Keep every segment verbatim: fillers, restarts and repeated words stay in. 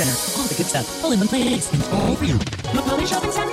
Center. All the good stuff, all in one place, and all for you. Macaulay Shopping Center.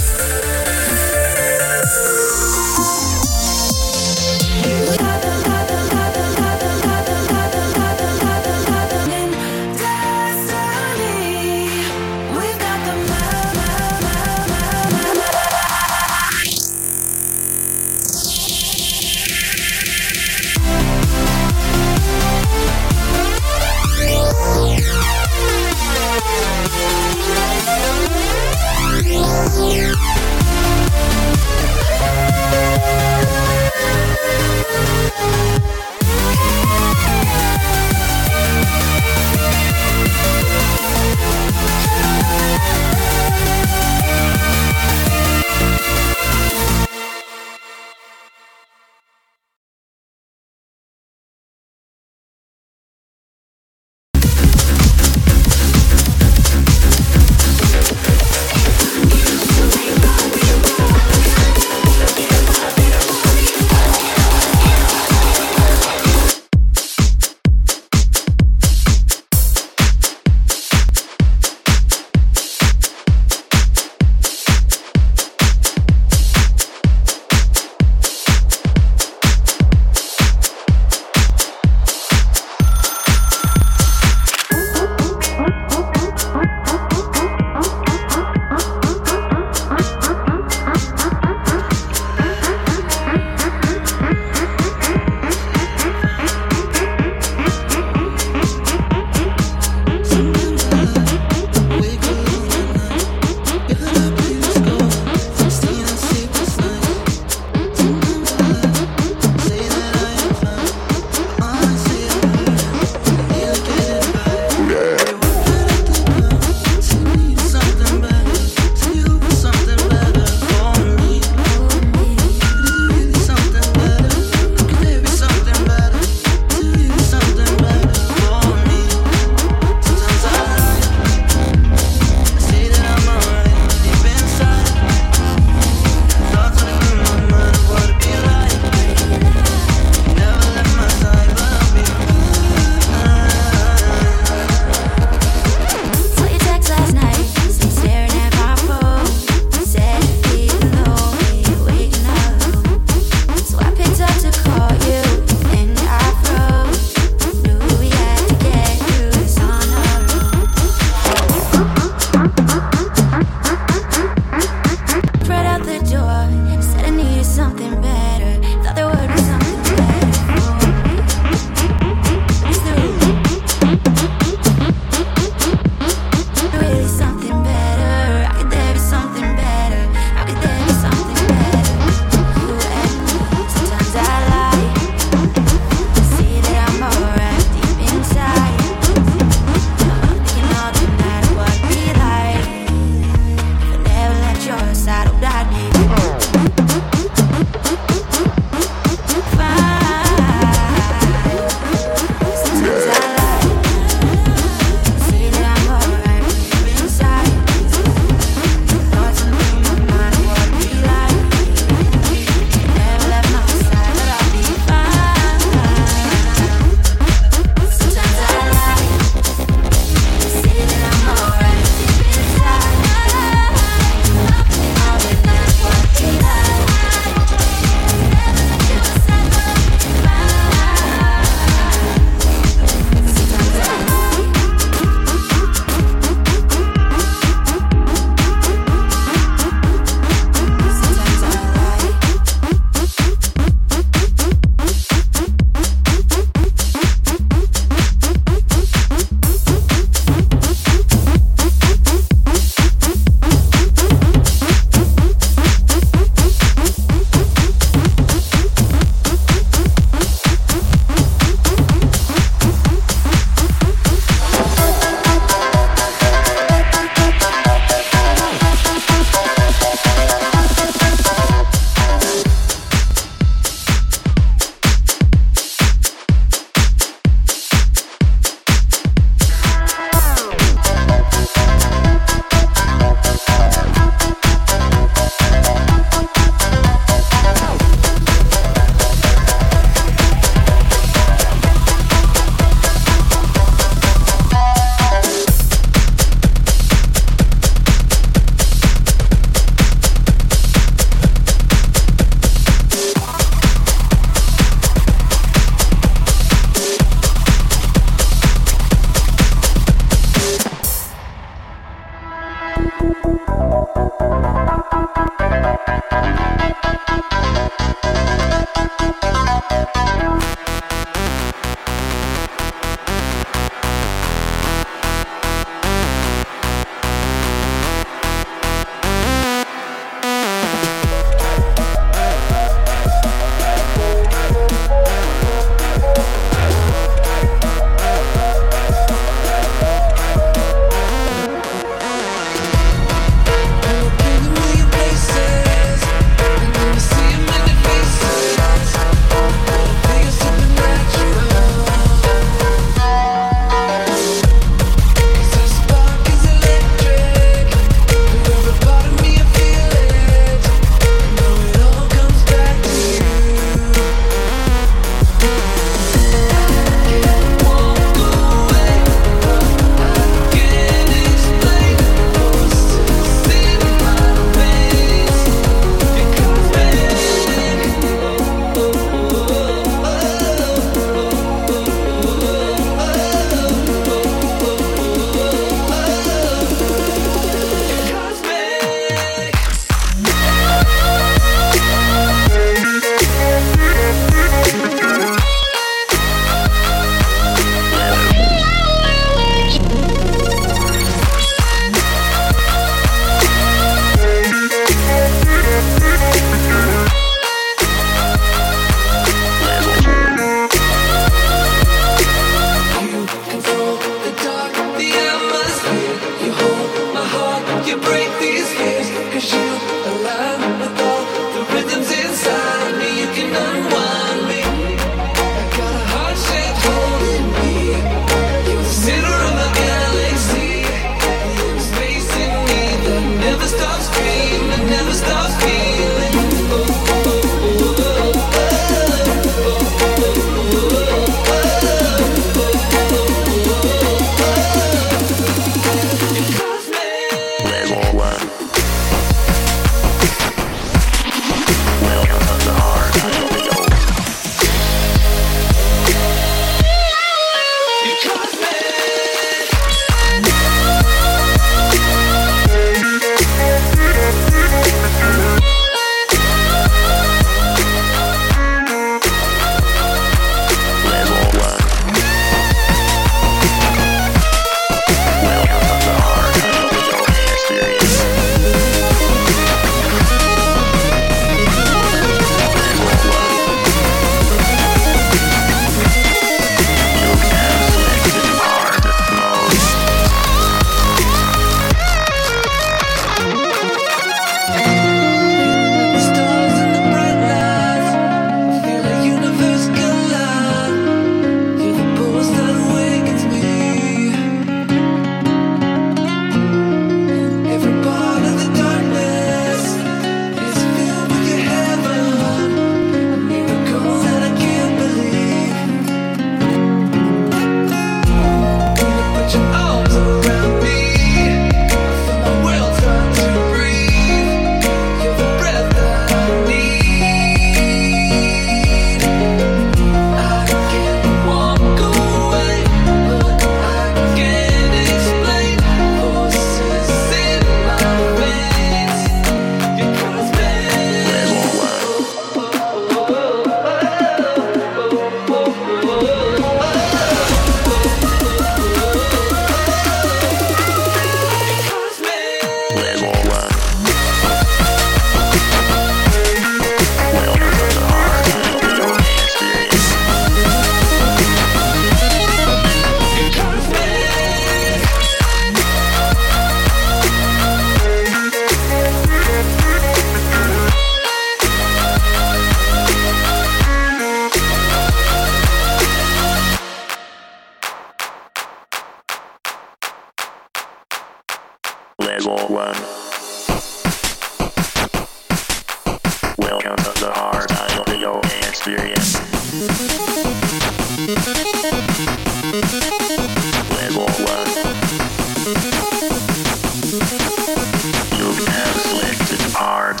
Hard.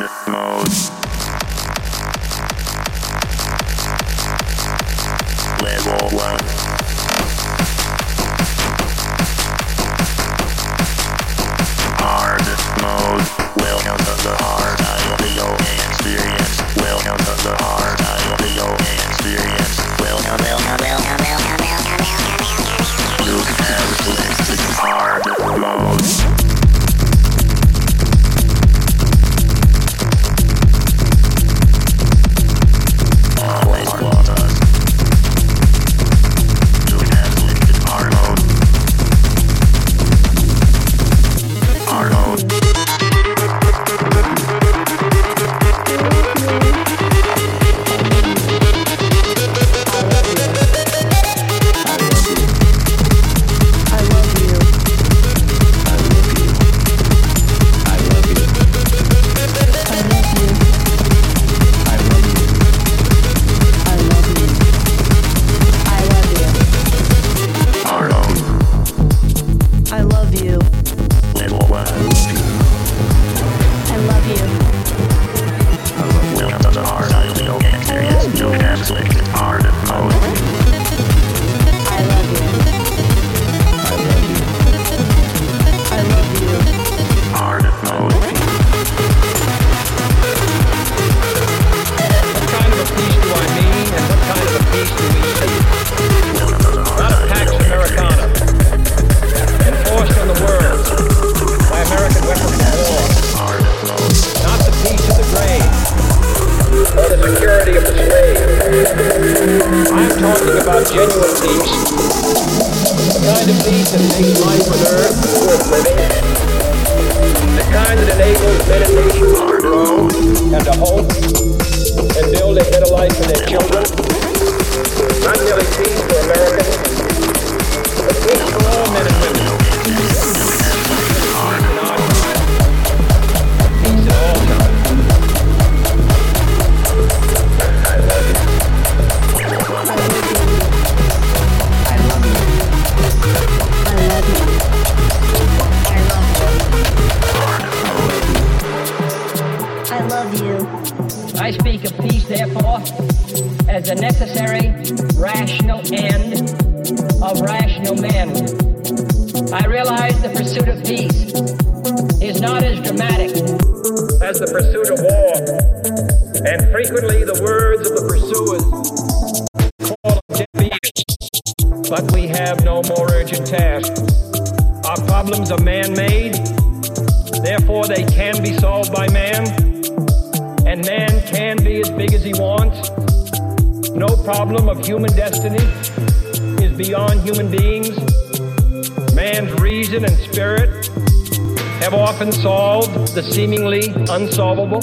The seemingly unsolvable,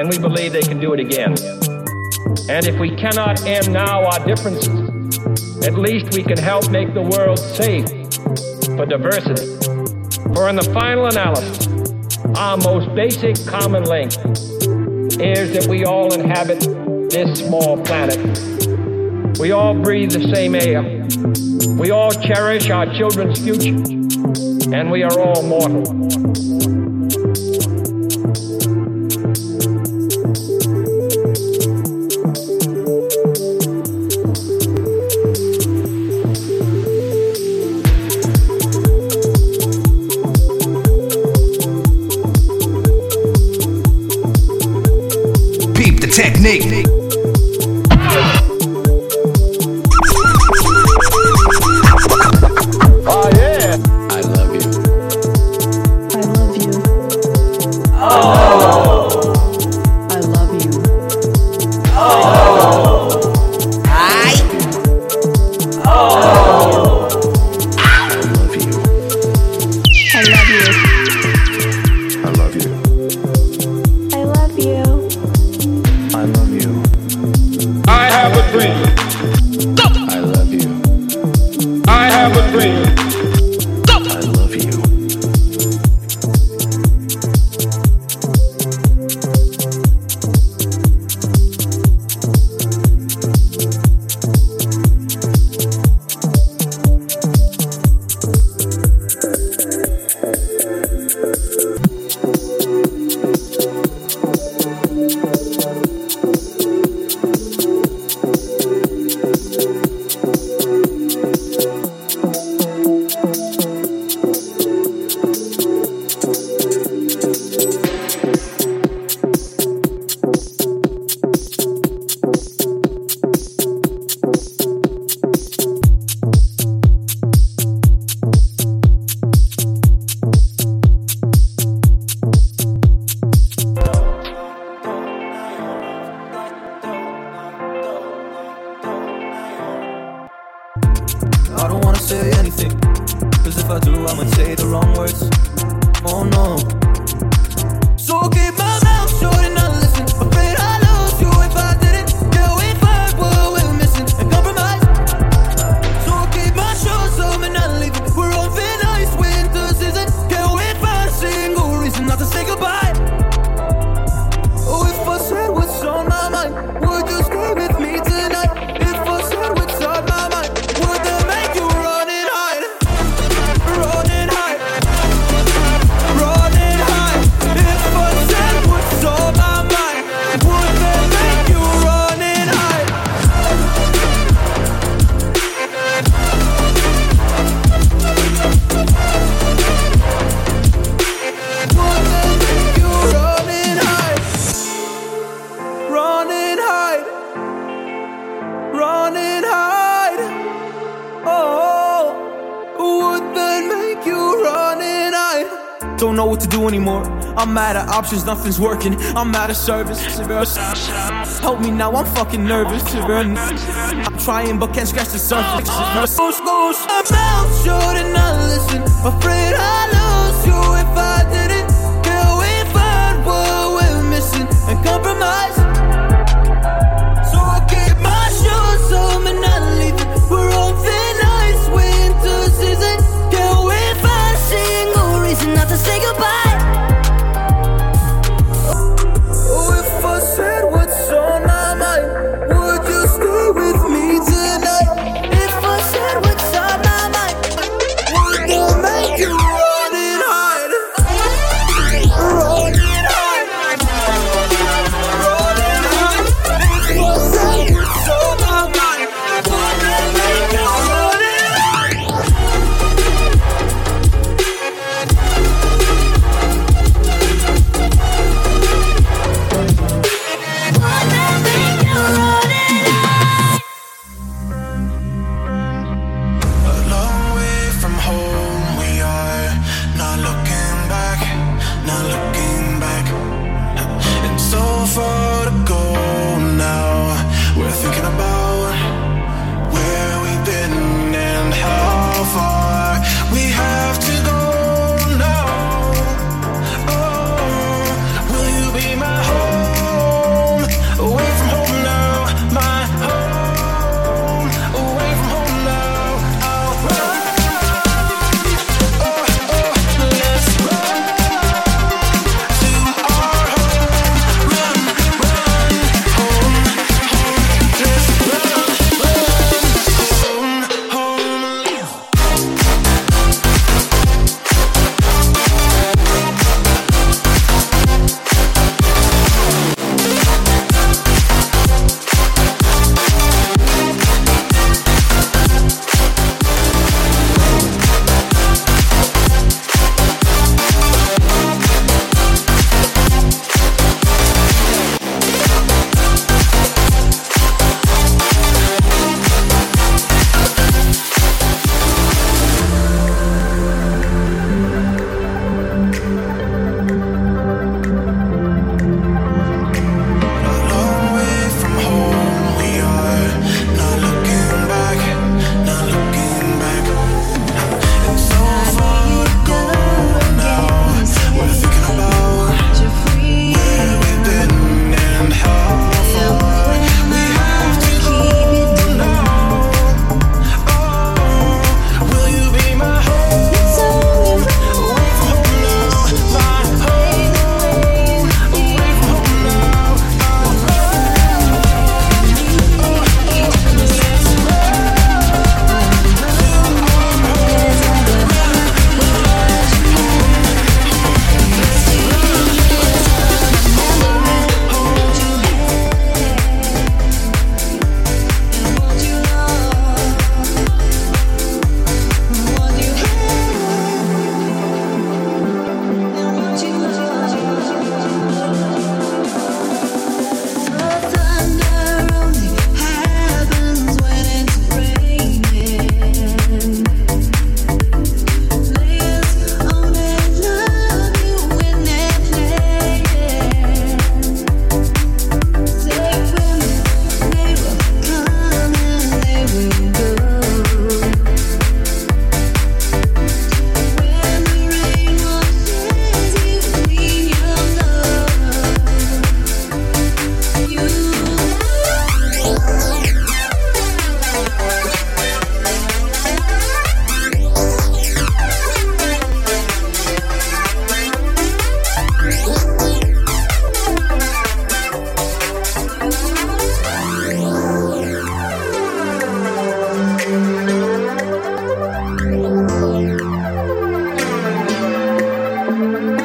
and we believe they can do it again. And if we cannot end now our differences, at least we can help make the world safe for diversity. For in the final analysis, our most basic common link is that we all inhabit this small planet. We all breathe the same air. We all cherish our children's futures, and we are all mortal. Technique. Oh yeah. I love you. I love you. Oh. I love you. Oh. I. Oh. I love you. I love you. I love you. I love you. I love you. I have a dream. I love you. I have a dream. I love you. don't know what to do anymore. I'm out of options, nothing's working. I'm out of service. Help me now, I'm fucking nervous. I'm trying but can't scratch the surface. About you to not listen. Afraid I'll lose you if I didn't. Can we find what we're missing and compromise? So I keep my shoes home and not leaving. We're on thin ice, winter season. Can we find a single reason not to say goodbye? Thank you.